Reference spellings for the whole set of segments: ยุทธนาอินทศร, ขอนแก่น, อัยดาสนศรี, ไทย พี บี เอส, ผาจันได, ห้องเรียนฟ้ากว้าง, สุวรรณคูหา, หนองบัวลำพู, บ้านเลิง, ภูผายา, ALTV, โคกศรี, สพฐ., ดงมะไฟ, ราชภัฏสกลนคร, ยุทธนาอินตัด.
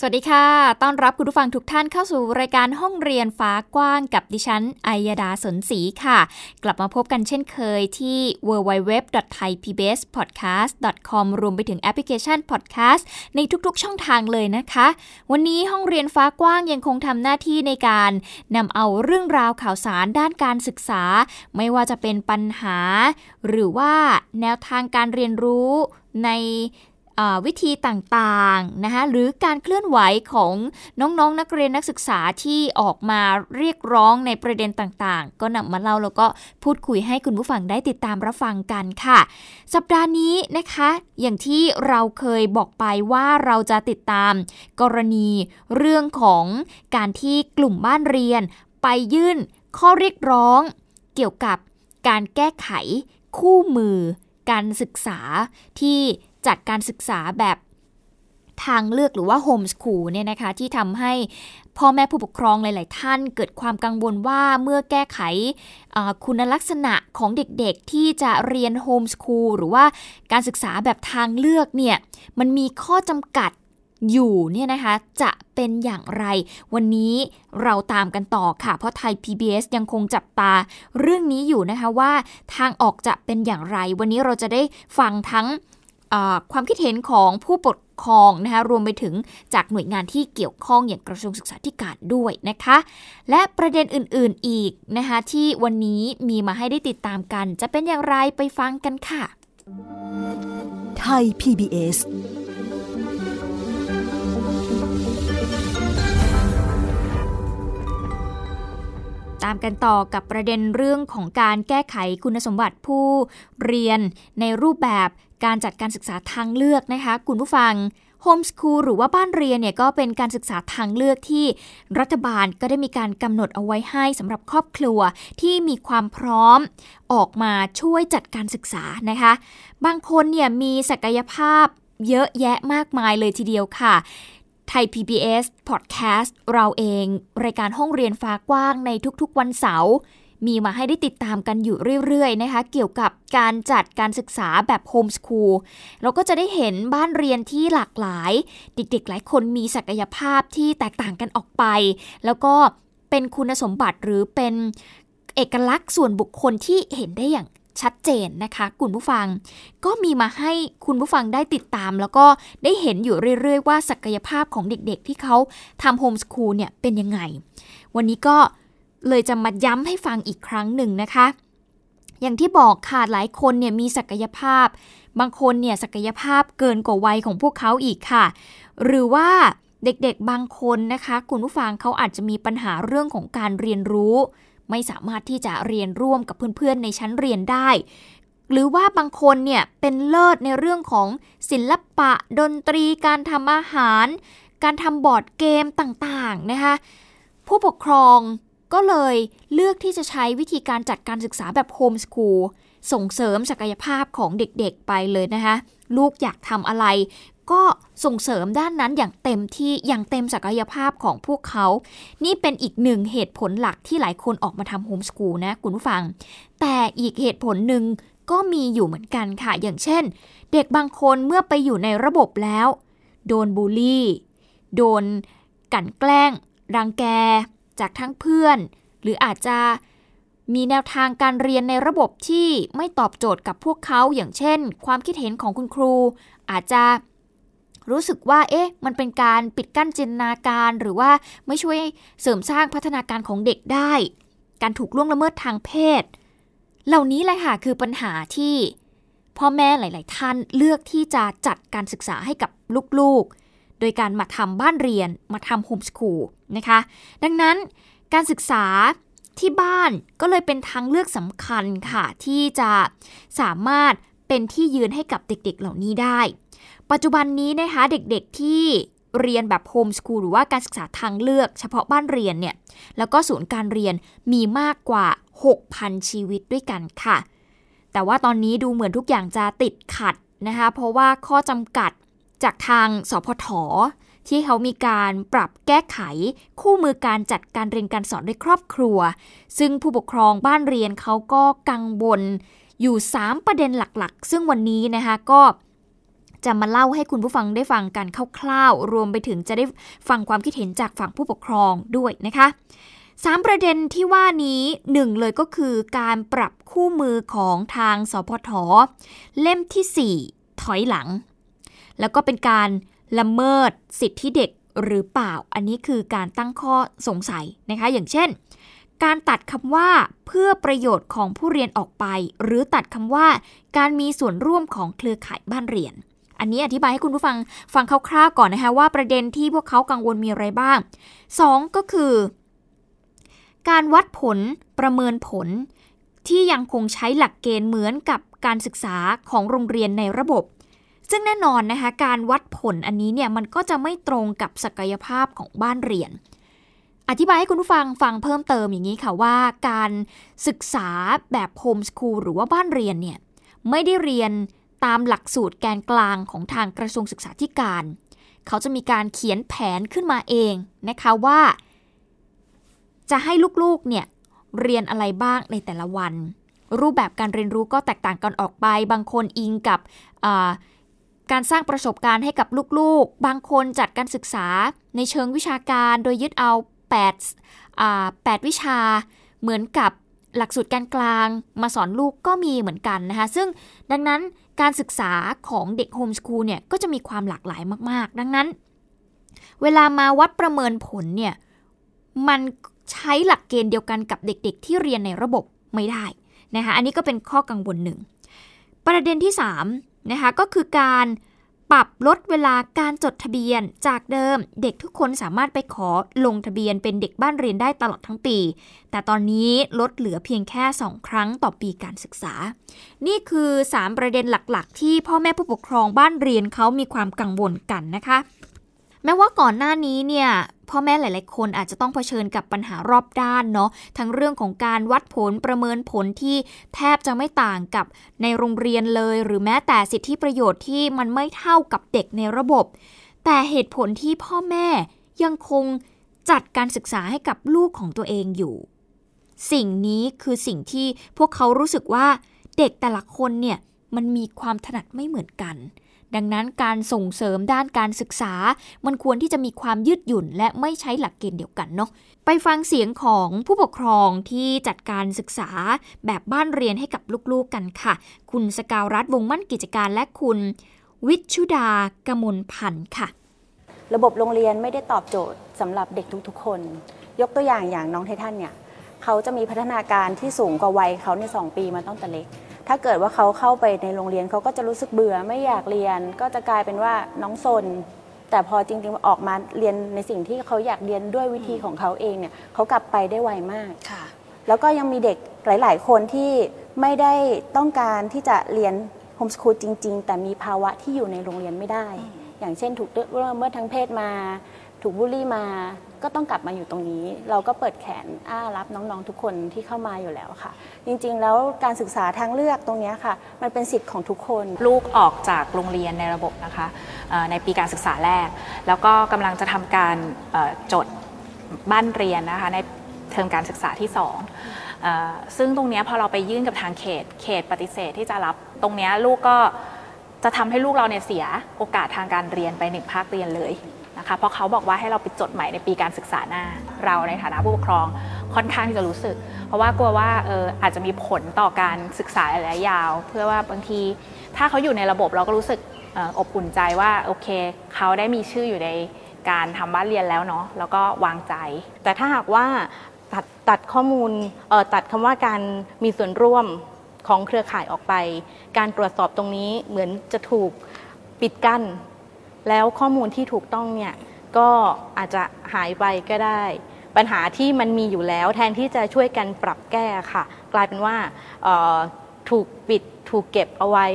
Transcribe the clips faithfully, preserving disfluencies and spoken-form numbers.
สวัสดีค่ะต้อนรับคุณผู้ฟังทุกท่านเข้าสู่รายการห้องเรียนฟ้ากว้างกับดิฉันอัยดาสนศรีค่ะกลับมาพบกันเช่นเคยที่ ดับเบิลยู ดับเบิลยู ดับเบิลยู ดอท ไทย พี บี เอส พอดแคสต์ ดอท คอม รวมไปถึงแอปพลิเคชัน podcast ในทุกๆช่องทางเลยนะคะวันนี้ห้องเรียนฟ้ากว้างยังคงทำหน้าที่ในการนำเอาเรื่องราวข่าวสารด้านการศึกษาไม่ว่าจะเป็นปัญหาหรือว่าแนวทางการเรียนรู้ในวิธีต่างๆนะคะหรือการเคลื่อนไหวของน้องๆ น, นักเรียนนักศึกษาที่ออกมาเรียกร้องในประเด็นต่างๆก็นำมาเล่าแล้วก็พูดคุยให้คุณผู้ฟังได้ติดตามรับฟังกันค่ะสัปดาห์นี้นะคะอย่างที่เราเคยบอกไปว่าเราจะติดตามกรณีเรื่องของการที่กลุ่มบ้านเรียนไปยื่นข้อเรียกร้องเกี่ยวกับการแก้ไขคู่มือการศึกษาที่จัดการศึกษาแบบทางเลือกหรือว่าโฮมสคูลเนี่ยนะคะที่ทำให้พ่อแม่ผู้ปกครองหลายๆท่านเกิดความกังวลว่าเมื่อแก้ไขคุณลักษณะของเด็กๆที่จะเรียนโฮมสคูลหรือว่าการศึกษาแบบทางเลือกเนี่ยมันมีข้อจำกัดอยู่เนี่ยนะคะจะเป็นอย่างไรวันนี้เราตามกันต่อค่ะเพราะไทย พี บี เอส ยังคงจับตาเรื่องนี้อยู่นะคะว่าทางออกจะเป็นอย่างไรวันนี้เราจะได้ฟังทั้งความคิดเห็นของผู้ปกครองนะคะรวมไปถึงจากหน่วยงานที่เกี่ยวข้องอย่างกระทรวงศึกษาธิการด้วยนะคะและประเด็นอื่นๆอีกนะคะที่วันนี้มีมาให้ได้ติดตามกันจะเป็นอย่างไรไปฟังกันค่ะไทย พี บี เอสตามกันต่อกับประเด็นเรื่องของการแก้ไขคุณสมบัติผู้เรียนในรูปแบบการจัดการศึกษาทางเลือกนะคะคุณผู้ฟังโฮมสคูลหรือว่าบ้านเรียนเนี่ยก็เป็นการศึกษาทางเลือกที่รัฐบาลก็ได้มีการกำหนดเอาไว้ให้สำหรับครอบครัวที่มีความพร้อมออกมาช่วยจัดการศึกษานะคะบางคนเนี่ยมีศักยภาพเยอะแยะมากมายเลยทีเดียวค่ะไทย พี บี เอส Podcast เราเองรายการห้องเรียนฟ้ากว้างในทุกๆวันเสาร์มีมาให้ได้ติดตามกันอยู่เรื่อยๆนะคะเกี่ยวกับการจัดการศึกษาแบบโฮมสคูลเราก็จะได้เห็นบ้านเรียนที่หลากหลายเด็กๆหลายคนมีศักยภาพที่แตกต่างกันออกไปแล้วก็เป็นคุณสมบัติหรือเป็นเอกลักษณ์ส่วนบุคคลที่เห็นได้อย่างชัดเจนนะคะคุณผู้ฟังก็มีมาให้คุณผู้ฟังได้ติดตามแล้วก็ได้เห็นอยู่เรื่อยๆว่าศักยภาพของเด็กๆที่เขาทำโฮมสคูลเนี่ยเป็นยังไงวันนี้ก็เลยจะมาย้ำให้ฟังอีกครั้งหนึ่งนะคะอย่างที่บอกค่ะหลายคนเนี่ยมีศักยภาพบางคนเนี่ยศักยภาพเกินกว่าวัยของพวกเขาอีกค่ะหรือว่าเด็กๆบางคนนะคะคุณผู้ฟังเขาอาจจะมีปัญหาเรื่องของการเรียนรู้ไม่สามารถที่จะเรียนร่วมกับเพื่อนๆในชั้นเรียนได้หรือว่าบางคนเนี่ยเป็นเลิศในเรื่องของศิลปะดนตรีการทำอาหารการทำบอร์ดเกมต่างๆนะคะผู้ปกครองก็เลยเลือกที่จะใช้วิธีการจัดการศึกษาแบบโฮมสคูลส่งเสริมศักยภาพของเด็กๆไปเลยนะคะลูกอยากทำอะไรก็ส่งเสริมด้านนั้นอย่างเต็มที่อย่างเต็มศักยภาพของพวกเขานี่เป็นอีกหนึ่งเหตุผลหลักที่หลายคนออกมาทำโฮมสคูลนะคุณผู้ฟังแต่อีกเหตุผลหนึ่งก็มีอยู่เหมือนกันค่ะอย่างเช่นเด็กบางคนเมื่อไปอยู่ในระบบแล้วโดนบูลลี่โดนกลั่นแกล้งรังแกจากทั้งเพื่อนหรืออาจจะมีแนวทางการเรียนในระบบที่ไม่ตอบโจทย์กับพวกเขาอย่างเช่นความคิดเห็นของคุณครูอาจจะรู้สึกว่าเอ๊ะมันเป็นการปิดกั้นจินตนาการหรือว่าไม่ช่วยเสริมสร้างพัฒนาการของเด็กได้การถูกล่วงละเมิดทางเพศเหล่านี้แหละค่ะคือปัญหาที่พ่อแม่หลายๆท่านเลือกที่จะจัดการศึกษาให้กับลูกๆโดยการมาทำบ้านเรียนมาทำโฮมสคูลนะคะดังนั้นการศึกษาที่บ้านก็เลยเป็นทางเลือกสำคัญค่ะที่จะสามารถเป็นที่ยืนให้กับเด็กๆเหล่านี้ได้ปัจจุบันนี้นะคะเด็กๆที่เรียนแบบโฮมสคูลหรือว่าการศึกษาทางเลือกเฉพาะบ้านเรียนเนี่ยแล้วก็ศูนย์การเรียนมีมากกว่า หกพัน ชีวิตด้วยกันค่ะ แต่ว่าตอนนี้ดูเหมือนทุกอย่างจะติดขัดนะคะเพราะว่าข้อจำกัดจากทางสพฐที่เขามีการปรับแก้ไขคู่มือการจัดการเรียนการสอนด้วยครอบครัวซึ่งผู้ปกครองบ้านเรียนเขาก็กังวลอยู่สามประเด็นหลักๆซึ่งวันนี้นะคะก็จะมาเล่าให้คุณผู้ฟังได้ฟังกันคร่าวๆรวมไปถึงจะได้ฟังความคิดเห็นจากฝั่งผู้ปกครองด้วยนะคะสามประเด็นที่ว่านี้หนึ่งเลยก็คือการปรับคู่มือของทางสพฐเล่มที่สี่ถอยหลังแล้วก็เป็นการละเมิดสิทธิเด็กหรือเปล่าอันนี้คือการตั้งข้อสงสัยนะคะอย่างเช่นการตัดคำว่าเพื่อประโยชน์ของผู้เรียนออกไปหรือตัดคำว่าการมีส่วนร่วมของเครือข่ายบ้านเรียนอันนี้อธิบายให้คุณผู้ฟังฟังคร่าวๆก่อนนะคะว่าประเด็นที่พวกเขากังวลมีอะไรบ้างสองก็คือการวัดผลประเมินผลที่ยังคงใช้หลักเกณฑ์เหมือนกับการศึกษาของโรงเรียนในระบบซึ่งแน่นอนนะคะการวัดผลอันนี้เนี่ยมันก็จะไม่ตรงกับศักยภาพของบ้านเรียนอธิบายให้คุณผู้ฟังฟังเพิ่มเติมอย่างนี้ค่ะว่าการศึกษาแบบโฮมสคูลหรือว่าบ้านเรียนเนี่ยไม่ได้เรียนตามหลักสูตรแกนกลางของทางกระทรวงศึกษาธิการเขาจะมีการเขียนแผนขึ้นมาเองนะคะว่าจะให้ลูกๆเนี่ยเรียนอะไรบ้างในแต่ละวันรูปแบบการเรียนรู้ก็แตกต่างกันออกไปบางคนอิงกับการสร้างประสบการณ์ให้กับลูกๆบางคนจัดการศึกษาในเชิงวิชาการโดยยึดเอา8อ่า8วิชาเหมือนกับหลักสูตรการกลางมาสอนลูกก็มีเหมือนกันนะคะซึ่งดังนั้นการศึกษาของเด็กโฮมสคูลเนี่ยก็จะมีความหลากหลายมากๆดังนั้นเวลามาวัดประเมินผลเนี่ยมันใช้หลักเกณฑ์เดียวกันกับเด็กๆที่เรียนในระบบไม่ได้นะคะอันนี้ก็เป็นข้อกังวลหนึ่งประเด็นที่สามนะคะก็คือการปรับลดเวลาการจดทะเบียนจากเดิมเด็กทุกคนสามารถไปขอลงทะเบียนเป็นเด็กบ้านเรียนได้ตลอดทั้งปีแต่ตอนนี้ลดเหลือเพียงแค่สองครั้งต่อปีการศึกษานี่คือสามประเด็นหลักๆที่พ่อแม่ผู้ปกครองบ้านเรียนเขามีความกังวลกันนะคะแม้ว่าก่อนหน้านี้เนี่ยพ่อแม่หลายๆคนอาจจะต้องเผชิญกับปัญหารอบด้านเนาะทั้งเรื่องของการวัดผลประเมินผลที่แทบจะไม่ต่างกับในโรงเรียนเลยหรือแม้แต่สิทธิประโยชน์ที่มันไม่เท่ากับเด็กในระบบแต่เหตุผลที่พ่อแม่ยังคงจัดการศึกษาให้กับลูกของตัวเองอยู่สิ่งนี้คือสิ่งที่พวกเขารู้สึกว่าเด็กแต่ละคนเนี่ยมันมีความถนัดไม่เหมือนกันดังนั้นการส่งเสริมด้านการศึกษามันควรที่จะมีความยืดหยุ่นและไม่ใช้หลักเกณฑ์เดียวกันเนาะไปฟังเสียงของผู้ปกครองที่จัดการศึกษาแบบบ้านเรียนให้กับลูกๆกันค่ะคุณสกาวรัตน์วงมั่นกิจการและคุณวิชุดากมลพันธ์ค่ะระบบโรงเรียนไม่ได้ตอบโจทย์สำหรับเด็กทุกๆคนยกตัวอย่างอย่างน้องไททันเนี่ยเขาจะมีพัฒนาการที่สูงกว่าวัยเขาในสองปีมาตั้งแต่เล็กถ้าเกิดว่าเขาเข้าไปในโรงเรียนเขาก็จะรู้สึกเบื่อไม่อยากเรียนก็จะกลายเป็นว่าน้องซนแต่พอจริงๆออกมาเรียนในสิ่งที่เขาอยากเรียนด้วยวิธีของเขาเองเนี่ยเขากลับไปได้ไวมากแล้วก็ยังมีเด็กหลายๆคนที่ไม่ได้ต้องการที่จะเรียนโฮมสคูลจริงๆแต่มีภาวะที่อยู่ในโรงเรียนไม่ได้อย่างเช่นถูกละเมิดทางเพศมาถูกบูลลี่มาก็ต้องกลับมาอยู่ตรงนี้เราก็เปิดแขนอ้ารับน้องๆทุกคนที่เข้ามาอยู่แล้วค่ะจริงๆแล้วการศึกษาทางเลือกตรงนี้ค่ะมันเป็นสิทธิ์ของทุกคนลูกออกจากโรงเรียนในระบบนะคะในปีการศึกษาแรกแล้วก็กำลังจะทำการจดบ้านเรียนนะคะในเทอมการศึกษาที่สองซึ่งตรงนี้พอเราไปยื่นกับทางเขตเขตปฏิเสธที่จะรับตรงนี้ลูกก็จะทำให้ลูกเราเนี่ยเสียโอกาสทางการเรียนไปหนึ่งภาคเรียนเลยนะคะเพราะเขาบอกว่าให้เราไปจดใหม่ในปีการศึกษาหน้าเราในฐานะผู้ปกครองค่อนข้างที่จะรู้สึกเพราะว่ากลัวว่า เออ อาจจะมีผลต่อการศึกษาระยะยาวเพื่อว่าบางทีถ้าเขาอยู่ในระบบเราก็รู้สึก เอ่อ อบอุ่นใจว่าโอเคเขาได้มีชื่ออยู่ในการทำบ้านเรียนแล้วเนาะแล้วก็วางใจแต่ถ้าหากว่าตัดตัดข้อมูลเอ่อตัดคำว่าการมีส่วนร่วมของเครือข่ายออกไปการตรวจสอบตรงนี้เหมือนจะถูกปิดกั้นแล้วข้อมูลที่ถูกต้องเนี่ยก็อาจจะหายไปก็ได้ปัญหาที่มันมีอยู่แล้วแทนที่จะช่วยกันปรับแก้ค่ะกลายเป็นว่าเอ่อถูกปิดถูกเก็บเอาไว้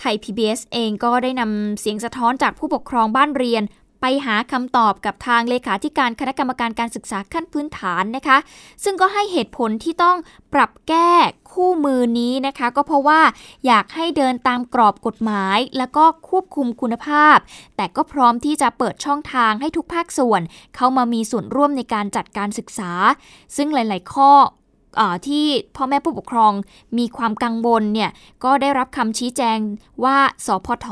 ไทย พี บี เอส เองก็ได้นำเสียงสะท้อนจากผู้ปกครองบ้านเรียน ไปหาคำตอบกับทางเลขาธิการคณะกรรมการการศึกษาขั้นพื้นฐานนะคะซึ่งก็ให้เหตุผลที่ต้องปรับแก้คู่มือนี้นะคะก็เพราะว่าอยากให้เดินตามกรอบกฎหมายแล้วก็ควบคุมคุณภาพแต่ก็พร้อมที่จะเปิดช่องทางให้ทุกภาคส่วนเข้ามามีส่วนร่วมในการจัดการศึกษาซึ่งหลายๆข้อที่พ่อแม่ผู้ปกครองมีความกังวลเนี่ยก็ได้รับคำชี้แจงว่าสพท.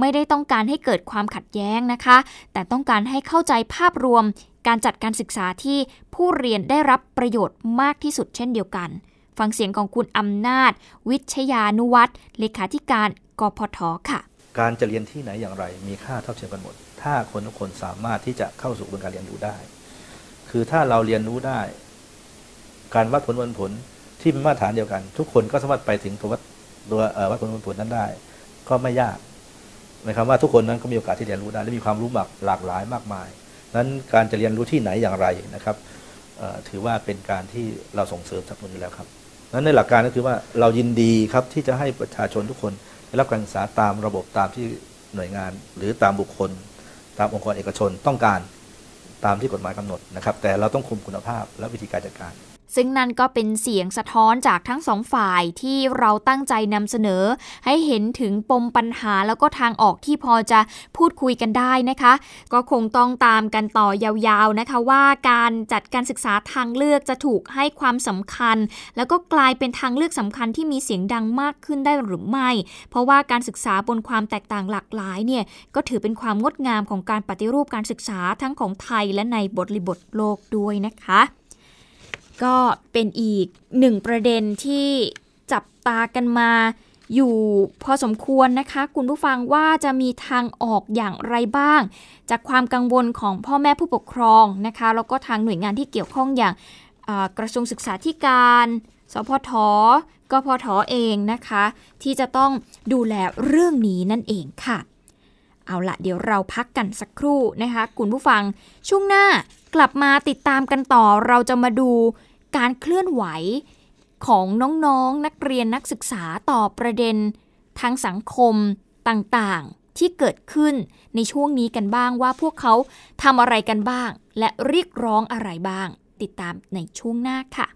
ไม่ได้ต้องการให้เกิดความขัดแย้งนะคะแต่ต้องการให้เข้าใจภาพรวมการจัดการศึกษาที่ผู้เรียนได้รับประโยชน์มากที่สุดเช่นเดียวกันฟังเสียงของคุณอำนาจวิชยานุวัฒน์เลขาธิการกพท.ค่ะการจะเรียนที่ไหนอย่างไรมีค่าเท่าเทียมกันหมดถ้าคนทุกคนสามารถที่จะเข้าสู่กระบวนการเรียนรู้ได้คือถ้าเราเรียนรู้ได้การวัดผลวัดผลที่เป็นมาตรฐานเดียวกันทุกคนก็สามารถไปถึงตัววัดตัววัดผลวัดผลนั้นได้ก็ไม่ยากหมายความว่าทุกคนนั้นก็มีโอกาสที่เรียนรู้ได้และมีความรู้มากหลากหลายมากมายนั้นการจะเรียนรู้ที่ไหนอย่างไรนะครับถือว่าเป็นการที่เราส่งเสริมสนับสนุนอยู่แล้วครับนั้นในหลักการก็คือว่าเรายินดีครับที่จะให้ประชาชนทุกคนได้รับการศึกษาตามระบบตามที่หน่วยงานหรือตามบุคคลตามองค์กรเอกชนต้องการตามที่กฎหมายกำหนดนะครับแต่เราต้องคุมคุณภาพและวิธีการจัดการซึ่งนั่นก็เป็นเสียงสะท้อนจากทั้งสองฝ่ายที่เราตั้งใจนำเสนอให้เห็นถึงปมปัญหาแล้วก็ทางออกที่พอจะพูดคุยกันได้นะคะก็คงต้องตามกันต่อยาวๆนะคะว่าการจัดการศึกษาทางเลือกจะถูกให้ความสำคัญแล้วก็กลายเป็นทางเลือกสำคัญที่มีเสียงดังมากขึ้นได้หรือไม่เพราะว่าการศึกษาบนความแตกต่างหลากหลายเนี่ยก็ถือเป็นความงดงามของการปฏิรูปการศึกษาทั้งของไทยและในบริบทโลกด้วยนะคะก็เป็นอีกหนึ่งประเด็นที่จับตากันมาอยู่พอสมควรนะคะคุณผู้ฟังว่าจะมีทางออกอย่างไรบ้างจากความกังวลของพ่อแม่ผู้ปกครองนะคะแล้วก็ทางหน่วยงานที่เกี่ยวข้องอย่างกระทรวงศึกษาธิการสพท.กพท.เองนะคะที่จะต้องดูแลเรื่องนี้นั่นเองค่ะเอาละเดี๋ยวเราพักกันสักครู่นะคะคุณผู้ฟังช่วงหน้ากลับมาติดตามกันต่อเราจะมาดูการเคลื่อนไหวของน้องๆนักเรียนนักศึกษาต่อประเด็นทางสังคมต่างๆที่เกิดขึ้นในช่วงนี้กันบ้างว่าพวกเขาทำอะไรกันบ้างและเรียกร้องอะไรบ้างติดตามในช่วงหน้าค่ะ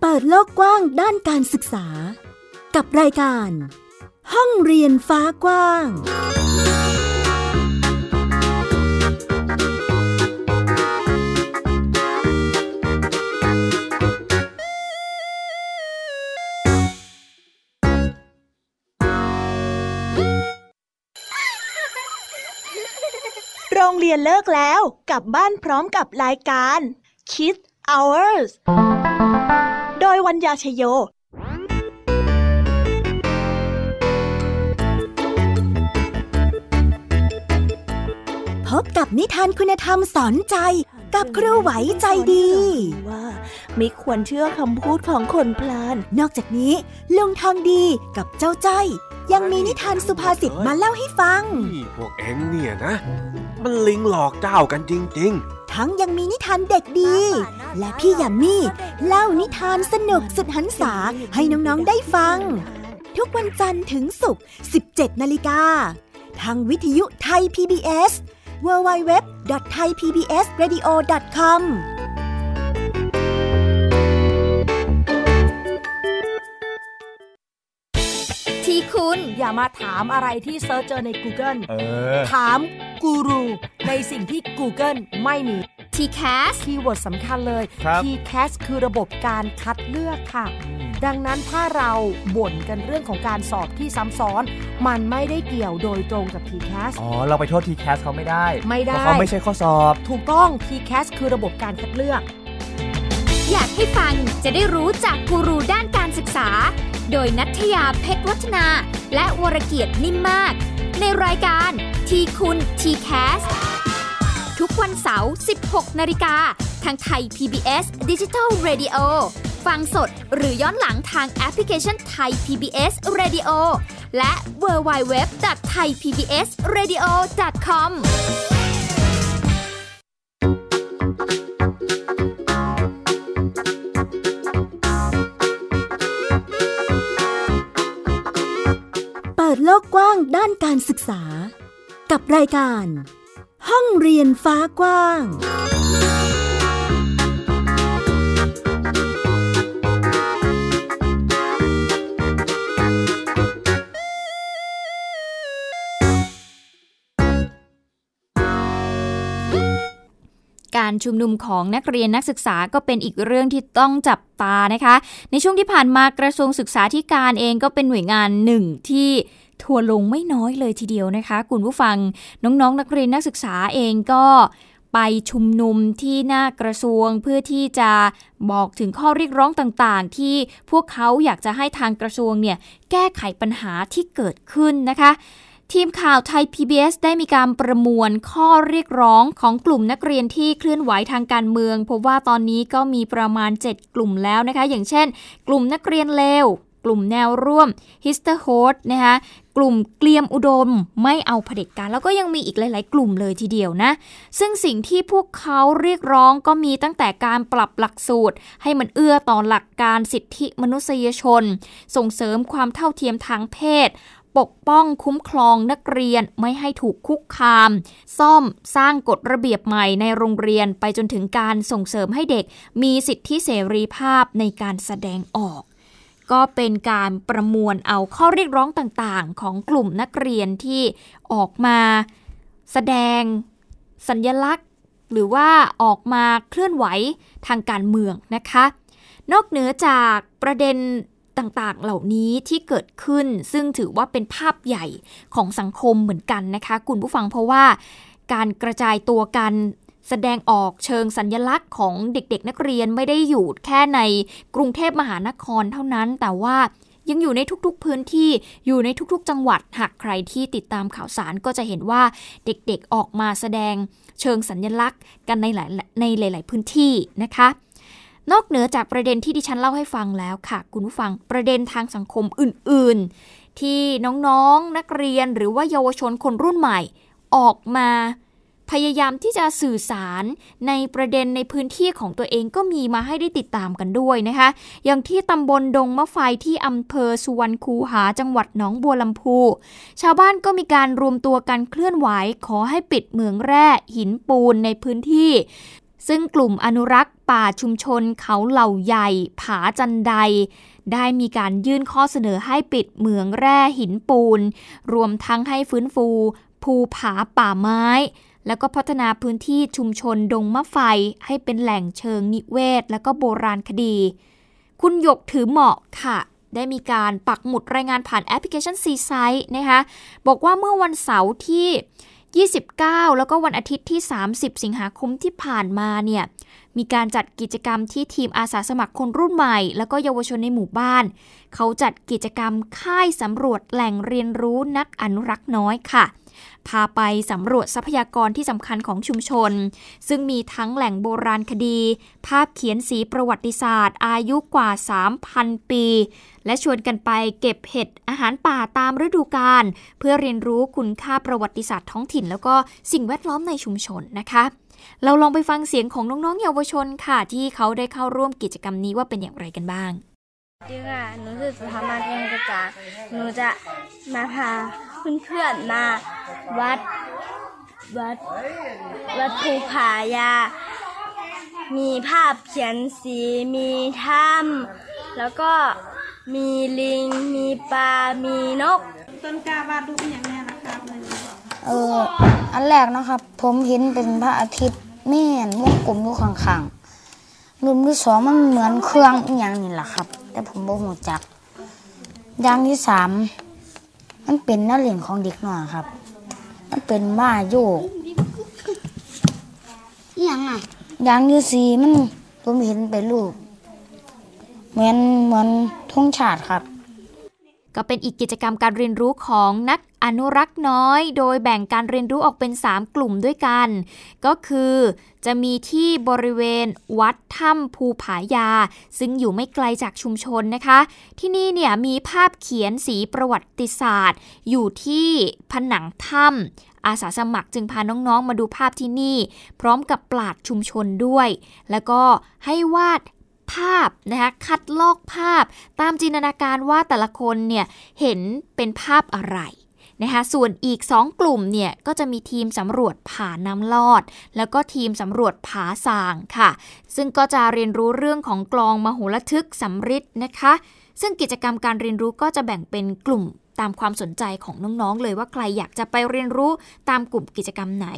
เปิดโลกกว้างด้านการศึกษากับรายการห้องเรียนฟ้ากว้างโรงเรียนเลิกแล้วกลับบ้านพร้อมกับรายการ Kids Hours โดยวัญญาชโยพบกับนิทานคุณธรรมสอนใจกับครูไหวใจดีว่าไม่ควรเชื่อคำพูดของคนพลานนอกจากนี้ลุงทองดีกับเจ้าจ้อยยังมีนิทานสุภาษิตมาเล่าให้ฟังพวกเอ็งเนี่ยนะมันลิงหลอกเจ้ากันจริงๆทั้งยังมีนิทานเด็กดีและพี่ยามี่เล่านิทานสนุกสุดหรรษาให้น้องๆได้ฟังทุกวันจันทร์ถึงศุกร์ สิบเจ็ดนาฬิกา นทางวิทยุไทย พี บี เอสดับเบิลยู ดับเบิลยู ดับเบิลยู ดอท ไทย พี บี เอส เรดิโอ ดอท คอม ที่คุณอย่ามาถามอะไรที่เซิร์ชเจอใน Google เออถามกูรูในสิ่งที่ Google ไม่มี ที แคส คีย์เวิร์ดสำคัญเลย ที แคส คือระบบการคัดเลือกค่ะดังนั้นถ้าเราบ่นกันเรื่องของการสอบที่ซ้ำซ้อนมันไม่ได้เกี่ยวโดยตรงกับ ที แคส อ๋อเราไปโทษ ที แคส เขาไม่ได้ไม่ได้เขาไม่ใช่ข้อสอบถูกต้อง ที แคส คือระบบการคัดเลือกอยากให้ฟังจะได้รู้จากกูรูด้านการศึกษาโดยณัฐยาเพชรวัฒนาและวรเกียรตินิ่มมากในรายการทีคุณ ที แคส ทุกวันเสาร์ สิบหกนาฬิกา นทางไทย พี บี เอส Digital Radioฟังสดหรือย้อนหลังทางแอปพลิเคชัน Thai พี บี เอส Radio และ ดับเบิลยู ดับเบิลยู ดับเบิลยู ดอท ไทย พี บี เอส เรดิโอ ดอท คอม ปิดโลกกว้างด้านการศึกษากับรายการห้องเรียนฟ้ากว้างการชุมนุมของนักเรียนนักศึกษาก็เป็นอีกเรื่องที่ต้องจับตานะคะในช่วงที่ผ่านมากระทรวงศึกษาธิการเองก็เป็นหน่วยงานหนึ่งที่ทัวร์ลงไม่น้อยเลยทีเดียวนะคะคุณผู้ฟังน้องๆ น, นักเรียนนักศึกษาเองก็ไปชุมนุมที่หน้ากระทรวงเพื่อที่จะบอกถึงข้อเรียกร้องต่างๆที่พวกเขาอยากจะให้ทางกระทรวงเนี่ยแก้ไขปัญหาที่เกิดขึ้นนะคะทีมข่าวไทย พี บี เอส ได้มีการประมวลข้อเรียกร้องของกลุ่มนักเรียนที่เคลื่อนไหวทางการเมืองพบว่าตอนนี้ก็มีประมาณเจ็ดกลุ่มแล้วนะคะอย่างเช่นกลุ่มนักเรียนเลวกลุ่มแนวร่วมฮิสเตอร์โฮสนะคะกลุ่มเกลียมอุดมไม่เอาเผด็จการแล้วก็ยังมีอีกหลายๆกลุ่มเลยทีเดียวนะซึ่งสิ่งที่พวกเขาเรียกร้องก็มีตั้งแต่การปรับหลักสูตรให้มันเอื้อต่อหลักการสิทธิมนุษยชนส่งเสริมความเท่าเทียมทางเพศปกป้องคุ้มครองนักเรียนไม่ให้ถูกคุกคามซ่อมสร้างกฎระเบียบใหม่ในโรงเรียนไปจนถึงการส่งเสริมให้เด็กมีสิทธิเสรีภาพในการแสดงออกก็เป็นการประมวลเอาข้อเรียกร้องต่างๆของกลุ่มนักเรียนที่ออกมาแสดงสัญลักษณ์หรือว่าออกมาเคลื่อนไหวทางการเมืองนะคะนอกเหนือจากประเด็นต่างๆเหล่านี้ที่เกิดขึ้นซึ่งถือว่าเป็นภาพใหญ่ของสังคมเหมือนกันนะคะคุณผู้ฟังเพราะว่าการกระจายตัวกันแสดงออกเชิงสัญลักษณ์ของเด็กๆนักเรียนไม่ได้อยู่แค่ในกรุงเทพมหานครเท่านั้นแต่ว่ายังอยู่ในทุกๆพื้นที่อยู่ในทุกๆจังหวัดหากใครที่ติดตามข่าวสารก็จะเห็นว่าเด็กๆออกมาแสดงเชิงสัญลักษณ์กันในหลายในหลายๆพื้นที่นะคะนอกเหนือจากประเด็นที่ดิฉันเล่าให้ฟังแล้วค่ะคุณผู้ฟังประเด็นทางสังคมอื่นๆที่น้องๆ นักเรียนหรือว่าเยาวชนคนรุ่นใหม่ออกมาพยายามที่จะสื่อสารในประเด็นในพื้นที่ของตัวเองก็มีมาให้ได้ติดตามกันด้วยนะคะอย่างที่ตำบลดงมะไฟที่อำเภอสุวรรณคูหาจังหวัดหนองบัวลำพูชาวบ้านก็มีการรวมตัวกันเคลื่อนไหวขอให้ปิดเหมืองแร่หินปูนในพื้นที่ซึ่งกลุ่มอนุรักษ์ป่าชุมชนเขาเหล่าใหญ่ผาจันไดได้มีการยื่นข้อเสนอให้ปิดเหมืองแร่หินปูนรวมทั้งให้ฟื้นฟูภูผาป่าไม้แล้วก็พัฒนาพื้นที่ชุมชนดงมะไฟให้เป็นแหล่งเชิงนิเวศและก็โบราณคดีคุณหยกถือเหมาะค่ะได้มีการปักหมุดรายงานผ่านแอปพลิเคชันซีไซต์นะคะบอกว่าเมื่อวันเสาร์ที่ยี่สิบเก้าแล้วก็วันอาทิตย์ที่สามสิบสิงหาคมที่ผ่านมาเนี่ยมีการจัดกิจกรรมที่ทีมอาสาสมัครคนรุ่นใหม่แล้วก็เยาวชนในหมู่บ้านเขาจัดกิจกรรมค่ายสำรวจแหล่งเรียนรู้นักอนุรักษ์น้อยค่ะพาไปสำรวจทรัพยากรที่สำคัญของชุมชนซึ่งมีทั้งแหล่งโบราณคดีภาพเขียนสีประวัติศาสตร์อายุกว่า สามพัน ปีและชวนกันไปเก็บเห็ดอาหารป่าตามฤดูกาลเพื่อเรียนรู้คุณค่าประวัติศาสตร์ท้องถิ่นแล้วก็สิ่งแวดล้อมในชุมชนนะคะเราลองไปฟังเสียงของน้องๆเยาวชนค่ะที่เขาได้เข้าร่วมกิจกรรมนี้ว่าเป็นอย่างไรกันบ้างสวัสดีค่ะหนูชื่อสุธามาเพียงกระจ่างหนูจะมาพาเพื่อนๆมาวัดวัดวัดภูผายามีภาพเขียนสีมีถ้ำแล้วก็มีลิงมีปลามีนกต้นกล้าวาดรูปอย่างแน่นะครับเอออันแรกนะครับผมเห็นเป็นพระอาทิตย์แม่นวงกลมอยู่ข้างๆรุ่นที่สองมันเหมือนเครื่องอย่างนี้แหละครับแต่ผมบ่รู้จักอย่างที่สามมันเป็นหน้าเหรียญของเด็กน้อยครับมันเป็นม้าโยกอย่างอ่ะอย่างที่สี่มันผมเห็นเป็นรูปเหมือนเหมือนธงชาติครับก็เป็นอีกกิจกรรมการเรียนรู้ของนักอนุรักษ์น้อยโดยแบ่งการเรียนรู้ออกเป็นสามกลุ่มด้วยกันก็คือจะมีที่บริเวณวัดถ้ำภูผายาซึ่งอยู่ไม่ไกลจากชุมชนนะคะที่นี่เนี่ยมีภาพเขียนสีประวัติศาสตร์อยู่ที่ผนังถ้ำอาสาสมัครจึงพาน้องๆมาดูภาพที่นี่พร้อมกับปราชญ์ชุมชนด้วยแล้วก็ให้วาด ภาพนะคะคัดลอกภาพตามจินตนาการว่าแต่ละคนเนี่ยเห็นเป็นภาพอะไรนะคะส่วนอีกสองกลุ่มเนี่ยก็จะมีทีมสำรวจผาน้ำลอดแล้วก็ทีมสำรวจผาสางค่ะซึ่งก็จะเรียนรู้เรื่องของกลองมโหระทึกสำริดนะคะซึ่งกิจกรรมการเรียนรู้ก็จะแบ่งเป็นกลุ่มตามความสนใจของน้องๆเลยว่าใครอยากจะไปเรียนรู้ตามกลุ่มกิจกรรมไหน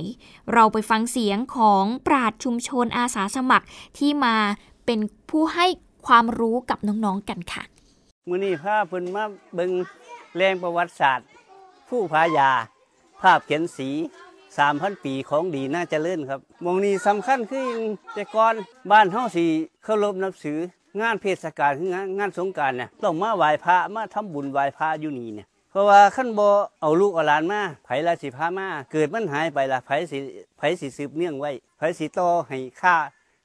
เราไปฟังเสียงของปราชญ์ชุมชนอาสาสมัครที่มาเป็นผู้ให้ความรู้กับน้องๆกันค่ะมื้อนี้พาเพิ่นมาเบิ่งแรงประวัติศาสตร์ผู้พายาภาพเขียนสี สามพัน ปีของดีน่าเจริญครับมองนี้สำคัญคือแต่ก่อนบ้านเฮาสิเคารพนับถืองานเทศกาลคืองานงานสงกรานต์น่ะต้องมาไหว้พระมาทำบุญไหว้พระอยู่นี่เนี่ยเพราะว่าขั้นบ่เอาลูกเอาหลานมาไผละสิพามาเกิดมันหายไปละไผสิไผสิสืบเนื่องไว้ไผสิต่อให้ค่า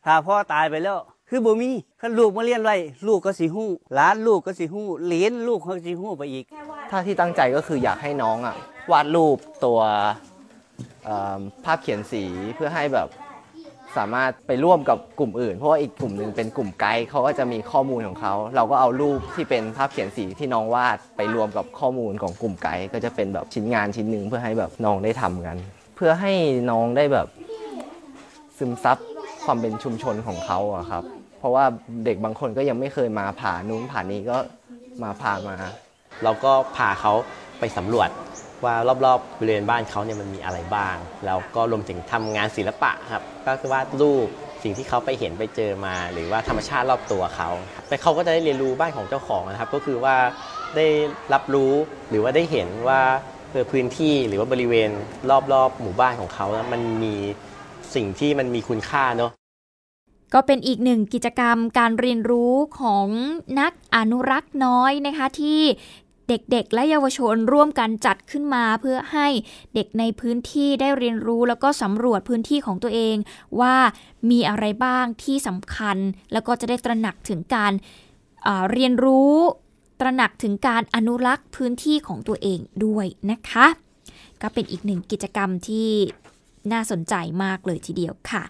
ถ้าพ่อตายไปแล้วคือบ่มีขั้นลูกมาเรียนไว้ลูกก็สิฮู้หลานลูกก็สิฮู้เหลนลูกก็สิฮู้ไปอีกถ้าที่ตั้งใจก็คืออยากให้น้องอ่ะวาดรูปตัวภาพเขียนสีเพื่อให้แบบสามารถไปร่วมกับกลุ่มอื่นเพราะว่าอีกกลุ่มหนึ่งเป็นกลุ่มไกด์เขาก็จะมีข้อมูลของเขาเราก็เอารูปที่เป็นภาพเขียนสีที่น้องวาดไปรวมกับข้อมูลของกลุ่มไกด์ก็จะเป็นแบบชิ้นงานชิ้นหนึ่งเพื่อให้แบบน้องได้ทำกันเพื่อให้น้องได้แบบซึมซับความเป็นชุมชนของเขาอะครับเพราะว่าเด็กบางคนก็ยังไม่เคยมาผ่านู้นผ่านี้ก็มาผ่ามาเราก็พาเขาไปสำรวจว่ารอบๆบริเวณบ้านเขาเนี่ยมันมีอะไรบ้างแล้วก็รวมถึงทำงานศิลปะครับก็คือวาดรูปสิ่งที่เขาไปเห็นไปเจอมาหรือว่าธรรมชาติรอบตัวเขาแต่เขาก็จะได้เรียนรู้บ้านของเจ้าของนะครับก็คือว่าได้รับรู้หรือว่าได้เห็นว่าพื้นที่หรือว่าบริเวณรอบๆหมู่บ้านของเขามันมีสิ่งที่มันมีคุณค่าเนาะก็เป็นอีกหนึ่งกิจกรรมการเรียนรู้ของนักอนุรักษ์น้อยนะคะที่เด็กๆและเยาวชนร่วมกันจัดขึ้นมาเพื่อให้เด็กในพื้นที่ได้เรียนรู้แล้วก็สำรวจพื้นที่ของตัวเองว่ามีอะไรบ้างที่สำคัญแล้วก็จะได้ตระหนักถึงการเอ่อเรียนรู้ตระหนักถึงการอนุรักษ์พื้นที่ของตัวเองด้วยนะคะก็เป็นอีกหนึ่งกิจกรรมที่น่าสนใจมากเลยทีเดียวค่ะ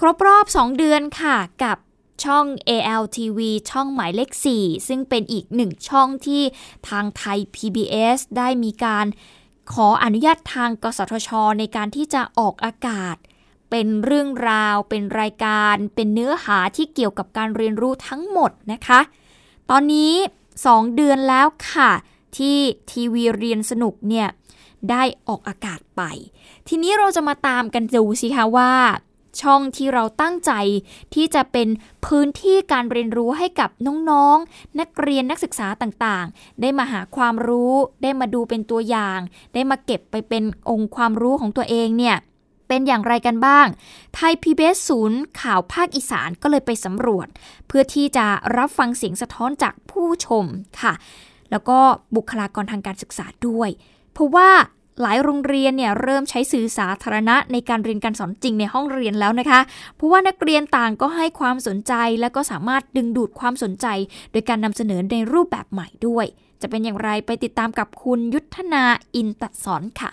ครบรอบสองเดือนค่ะกับช่อง เอ แอล ที วี ช่องหมายเลขสี่ซึ่งเป็นอีกหนึ่งช่องที่ทางไทย พี บี เอส ได้มีการขออนุญาตทางกสทช.ในการที่จะออกอากาศเป็นเรื่องราวเป็นรายการเป็นเนื้อหาที่เกี่ยวกับการเรียนรู้ทั้งหมดนะคะตอนนี้สองเดือนแล้วค่ะที่ทีวีเรียนสนุกเนี่ยได้ออกอากาศไปทีนี้เราจะมาตามกันดูสิคะว่าช่องที่เราตั้งใจที่จะเป็นพื้นที่การเรียนรู้ให้กับน้องๆนักเรียนนักศึกษาต่างๆได้มาหาความรู้ได้มาดูเป็นตัวอย่างได้มาเก็บไปเป็นองค์ความรู้ของตัวเองเนี่ยเป็นอย่างไรกันบ้างไทย พี บี เอส ศูนย์ข่าวภาคอีสานก็เลยไปสำรวจเพื่อที่จะรับฟังเสียงสะท้อนจากผู้ชมค่ะแล้วก็บุคลากรทางการศึกษาด้วยเพราะว่าหลายโรงเรียนเนี่ยเริ่มใช้สื่อสาธารณะในการเรียนการสอนจริงในห้องเรียนแล้วนะคะเพราะว่านักเรียนต่างก็ให้ความสนใจและก็สามารถดึงดูดความสนใจโดยการนำเสนอในรูปแบบใหม่ด้วยจะเป็นอย่างไรไปติดตามกับคุณยุทธนาอินตัดสอนค่ะ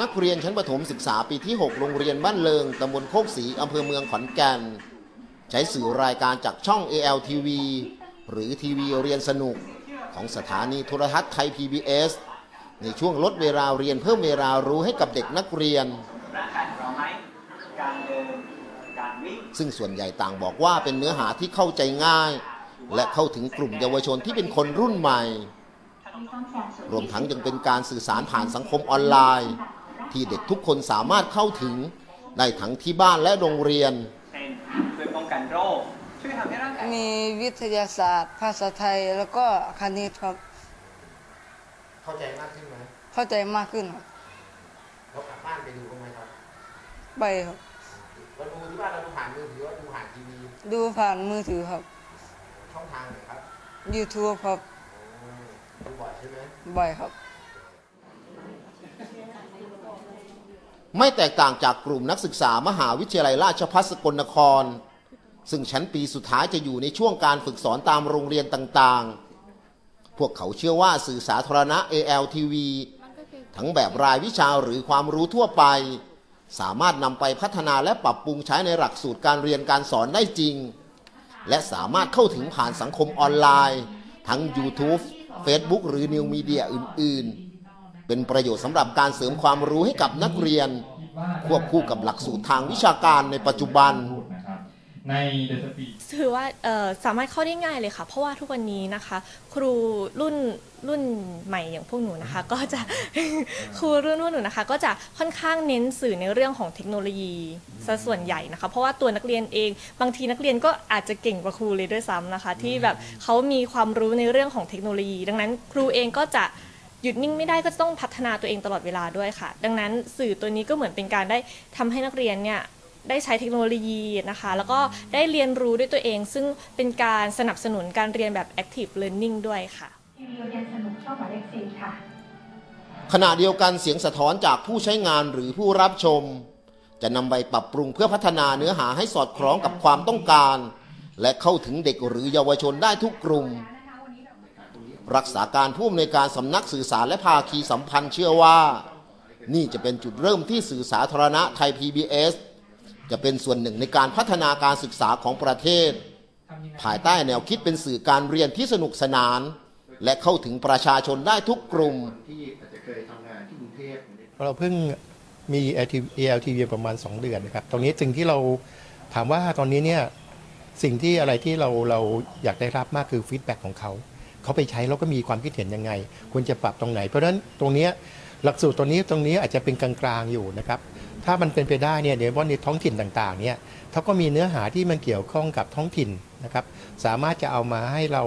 นักเรียนชั้นประถมศึกษาปีที่หกโรงเรียนบ้านเลิงตำบลโคกศรีอำเภอเมืองขอนแก่นใช้สื่อรายการจากช่อง เอ แอล ที วี หรือทีวีเรียนสนุกของสถานีโทรทัศน์ไทย พี บี เอส ในช่วงลดเวลาเรียนเพิ่มเวลารู้ให้กับเด็กนักเรียนซึ่งส่วนใหญ่ต่างบอกว่าเป็นเนื้อหาที่เข้าใจง่ายและเข้าถึงกลุ่มเยาวชนที่เป็นคนรุ่นใหม่รวมทั้งยังเป็นการสื่อสารผ่านสังคมออนไลน์ที่เด็กทุกคนสามารถเข้าถึงได้ทั้งที่บ้านและโรงเรียนช่วยป้องกันโรคมีวิทยาศาสตร์ภาษาไทยแล้วก็คณิตครับเข้าใจมากขึ้นไหมเข้าใจมากขึ้นครับแล้วกลับบ้านไปดูกันไหมครับไปครับเราดูที่บ้านเราดูผ่านมือถือว่าดูผ่านทีวีดูผ่านมือถือครับช่องทางไหนครับ ยูทูบ ครับดูบ่อยใช่ไหมบ่อยครับไม่แตกต่างจากกลุ่มนักศึกษามหาวิทยาลัยราชภัฏสกลนครซึ่งชั้นปีสุดท้ายจะอยู่ในช่วงการฝึกสอนตามโรงเรียนต่างๆพวกเขาเชื่อว่าสื่อสาธารณะ เอ แอล ที วี ทั้งแบบรายวิชาหรือความรู้ทั่วไป สามารถนำไปพัฒนาและปรับปรุงใช้ในหลักสูตรการเรียนการสอนได้จริงและสามารถเข้าถึงผ่านสังคมออนไลน์ทั้ง YouTube Facebook หรือ New Media อื่นๆเป็นประโยชน์สำหรับการเสริมความรู้ให้กับนักเรียนควบคู่กับหลักสูตรทางวิชาการในปัจจุบันถือว่าสามารถเข้าได้ง่ายเลยค่ะเพราะว่าทุกวันนี้นะคะครูรุ่นรุ่นใหม่อย่างพวกหนูนะคะก็จะครูรุ่นรุ่นหนูนะคะก็จะค่อนข้างเน้นสื่อในเรื่องของเทคโนโลยีซะส่วนใหญ่นะคะเพราะว่าตัวนักเรียนเองบางทีนักเรียนก็อาจจะเก่งกว่าครูเลยด้วยซ้ำนะคะที่แบบเขามีความรู้ในเรื่องของเทคโนโลยีดังนั้นครูเองก็จะหยุดนิ่งไม่ได้ก็ต้องพัฒนาตัวเองตลอดเวลาด้วยค่ะดังนั้นสื่อตัวนี้ก็เหมือนเป็นการได้ทำให้นักเรียนเนี่ยได้ใช้เทคโนโลยีนะคะแล้วก็ได้เรียนรู้ด้วยตัวเองซึ่งเป็นการสนับสนุนการเรียนแบบ active learning ด้วยค่ะขณะเดียวกันเสียงสะท้อนจากผู้ใช้งานหรือผู้รับชมจะนำไปปรับปรุงเพื่อพัฒนาเนื้อหาให้สอดคล้องกับความต้องการและเข้าถึงเด็กหรือเยาวชนได้ทุกกลุ่มรักษาการผู้อำนวยการสำนักสื่อสารและภาคีสัมพันธ์เชื่อว่านี่จะเป็นจุดเริ่มที่สื่อสาธารณะไทย พี บี เอสจะเป็นส่วนหนึ่งในการพัฒนาการศึกษาของประเทศภายใต้แนวคิดเป็นสื่อการเรียนที่สนุกสนานและเข้าถึงประชาชนได้ทุกกลุ่มเราเพิ่งมี เอ แอล ที วี ประมาณสองเดือนนะครับตรงนี้สิ่งที่เราถามว่าตอนนี้เนี่ยสิ่งที่อะไรที่เราเราอยากได้รับมากคือฟีดแบ็กของเขาเขาไปใช้แล้วก็มีความคิดเห็นยังไงควรจะปรับตรงไหนเพราะฉะนั้นตรงนี้หลักสูตรตัวนี้ตรงนี้อาจจะเป็นกลางๆอยู่นะครับถ้ามันเป็นไปได้เนี่ยเดี๋ยวว่าในท้องถิ่นต่างๆเนี่ยเขาก็มีเนื้อหาที่มันเกี่ยวข้องกับท้องถิ่นนะครับสามารถจะเอามาให้เรา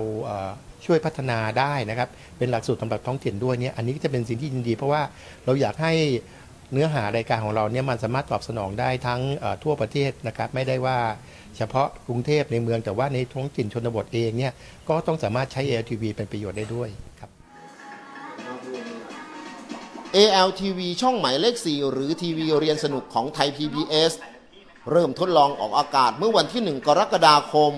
ช่วยพัฒนาได้นะครับเป็นหลักสูตรสำหรับท้องถิ่นด้วยเนี่ยอันนี้จะเป็นสิ่งที่ยินดีเพราะว่าเราอยากให้เนื้อหารายการของเราเนี่ยมันสามารถตอบสนองได้ทั้งทั่วประเทศนะครับไม่ได้ว่าเฉพาะกรุงเทพในเมืองแต่ว่าในท้องถิ่นชนบทเองเนี่ยก็ต้องสามารถใช้ เอ แอล ที วี เป็นประโยชน์ได้ด้วยครับเอ แอล ที วี ช่องหมายเลขสี่หรือทีวีเรียนสนุกของไทย พี บี เอส เริ่มทดลองออกอากาศเมื่อวันที่หนึ่งกรกฎาคม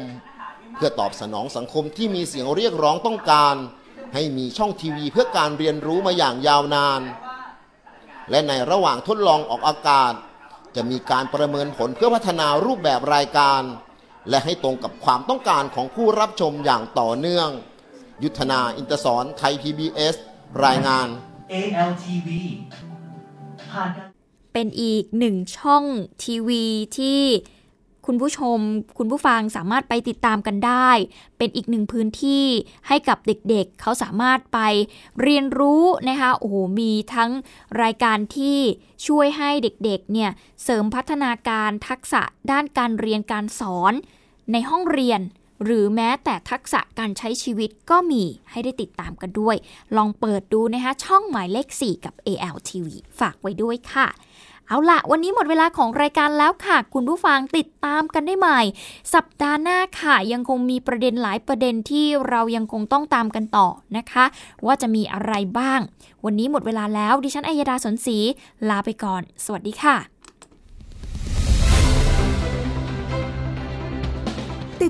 เพื่อตอบสนองสังคมที่มีเสียงเรียกร้องต้องการให้มีช่องทีวีเพื่อการเรียนรู้มาอย่างยาวนานและในระหว่างทดลองออกอากาศจะมีการประเมินผลเพื่อพัฒนารูปแบบรายการและให้ตรงกับความต้องการของผู้รับชมอย่างต่อเนื่องยุทธนาอินทศรไทย พี บี เอส รายงานเอ แอล ที วี เป็นอีกหนึ่งช่องทีวีที่คุณผู้ชมคุณผู้ฟังสามารถไปติดตามกันได้เป็นอีกหนึ่งพื้นที่ให้กับเด็กๆ เ, เขาสามารถไปเรียนรู้นะคะโอ้โหมีทั้งรายการที่ช่วยให้เด็กๆ เ, เนี่ยเสริมพัฒนาการทักษะด้านการเรียนการสอนในห้องเรียนหรือแม้แต่ทักษะการใช้ชีวิตก็มีให้ได้ติดตามกันด้วยลองเปิดดูนะคะช่องหมายเลขสี่กับ เอ แอล ที วี ฝากไว้ด้วยค่ะเอาละวันนี้หมดเวลาของรายการแล้วค่ะคุณผู้ฟังติดตามกันได้ใหม่สัปดาห์หน้าค่ะยังคงมีประเด็นหลายประเด็นที่เรายังคงต้องตามกันต่อนะคะว่าจะมีอะไรบ้างวันนี้หมดเวลาแล้วดิฉันอัยดาสนศรีลาไปก่อนสวัสดีค่ะติ